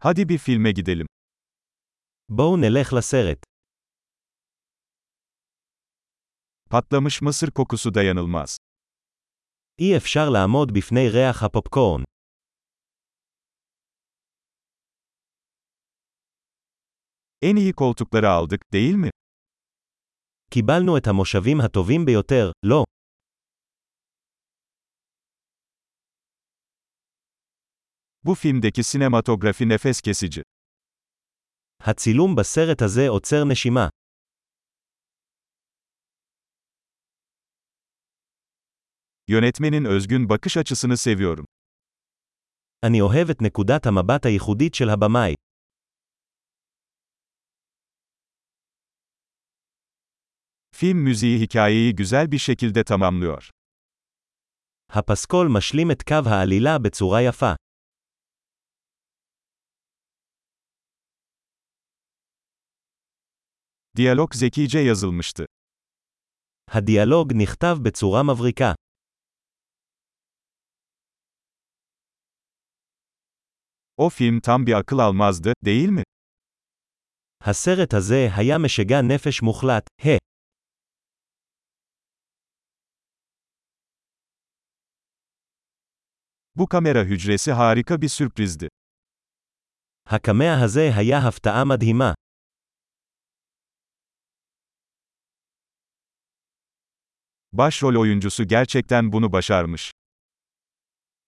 Hadi bir filme gidelim. בואו נלך לסרט. Patlamış mısır kokusu dayanılmaz. אי אפשר לעמוד בפני ריח הפופקורן. En iyi koltukları aldık, değil mi? קיבלנו את המושבים הטובים ביותר, לא. Bu filmdeki sinematografi nefes kesici. הצילום בסרט הזה עוצר נשימה. Yönetmenin özgün bakış açısını seviyorum. אני אוהב את נקודת המבט הייחודית של הבמאי. Film müziği hikayeyi güzel bir şekilde tamamlıyor. הפסקול משלים את קו העלילה בצורה יפה. Diyalog zekice yazılmıştı. הדיאלוג נכתב בצורה מבריקה. O film tam bir akıl almazdı, değil mi? הסרט הזה היה משגע נפש מוחלט, he. Bu kamera hücresi harika bir sürprizdi. הקמע הזה היה הפתעה מדהימה. Başrol oyuncusu gerçekten bunu başarmış.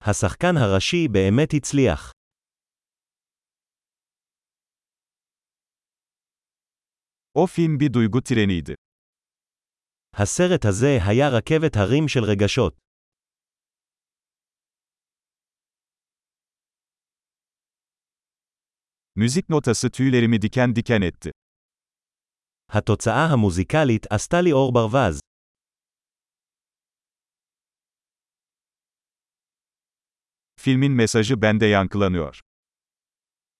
השחקן הראשי באמת הצליח. O film bir duygu treniydi. הסרט הזה היה רכבת הרים של רגשות. Müzik notası tüylerimi diken diken etti. התוצאה המוזיקלית עשתה לי אור ברווז. Filmin mesajı bende yankılanıyor.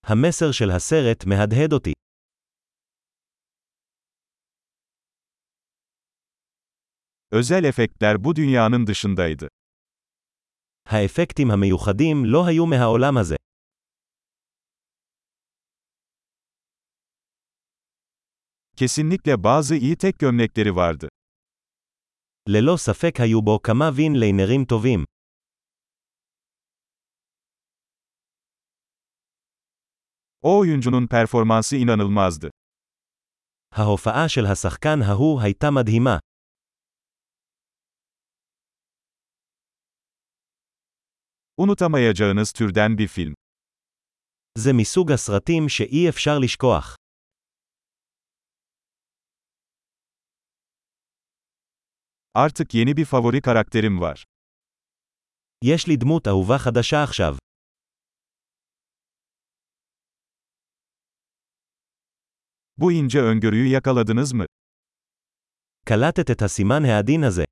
המסר של הסרט מהדהד אותי. Özel efektler bu dünyanın dışındaydı. האפקטים המיוחדים לא היו מהעולם הזה. Kesinlikle bazı iyi tek gömlekleri vardı. ללא ספק היו בו כמה וינליינרים טובים. O oyuncunun performansı inanılmazdı. ההופעה של השחקן ההוא הייתה מדהימה. Unutamayacağınız türden bir film. זה מסוג הסרטים שאי אפשר לשכוח. Artık yeni bir favori karakterim var. יש לי דמות אהובה חדשה עכשיו. Bu ince öngörüyü yakaladınız mı? קלטת את הסימן העדין הזה.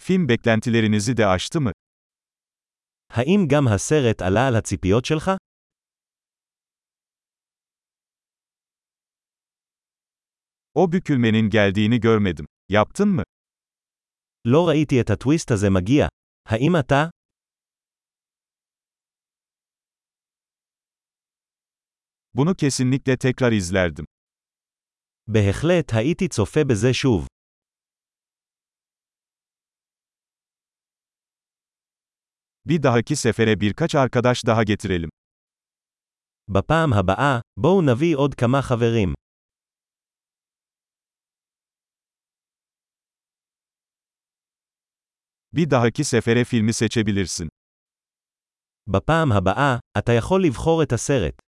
Film beklentilerinizi de aştı mı? האם גם הסרט עלה על הציפיות שלך? O bükülmenin geldiğini görmedim. Yaptın mı? לא ראיתי את הטוויסט הזה מגיע. האם אתה? Bunu kesinlikle tekrar izlerdim. בהחלט הייתי צופה בזה שוב. Bir dahaki sefere birkaç arkadaş daha getirelim. בפעם הבאה, בואו נביא עוד כמה חברים. Bir dahaki sefere filmi seçebilirsin. בפעם הבאה, אתה יכול לבחור את הסרט.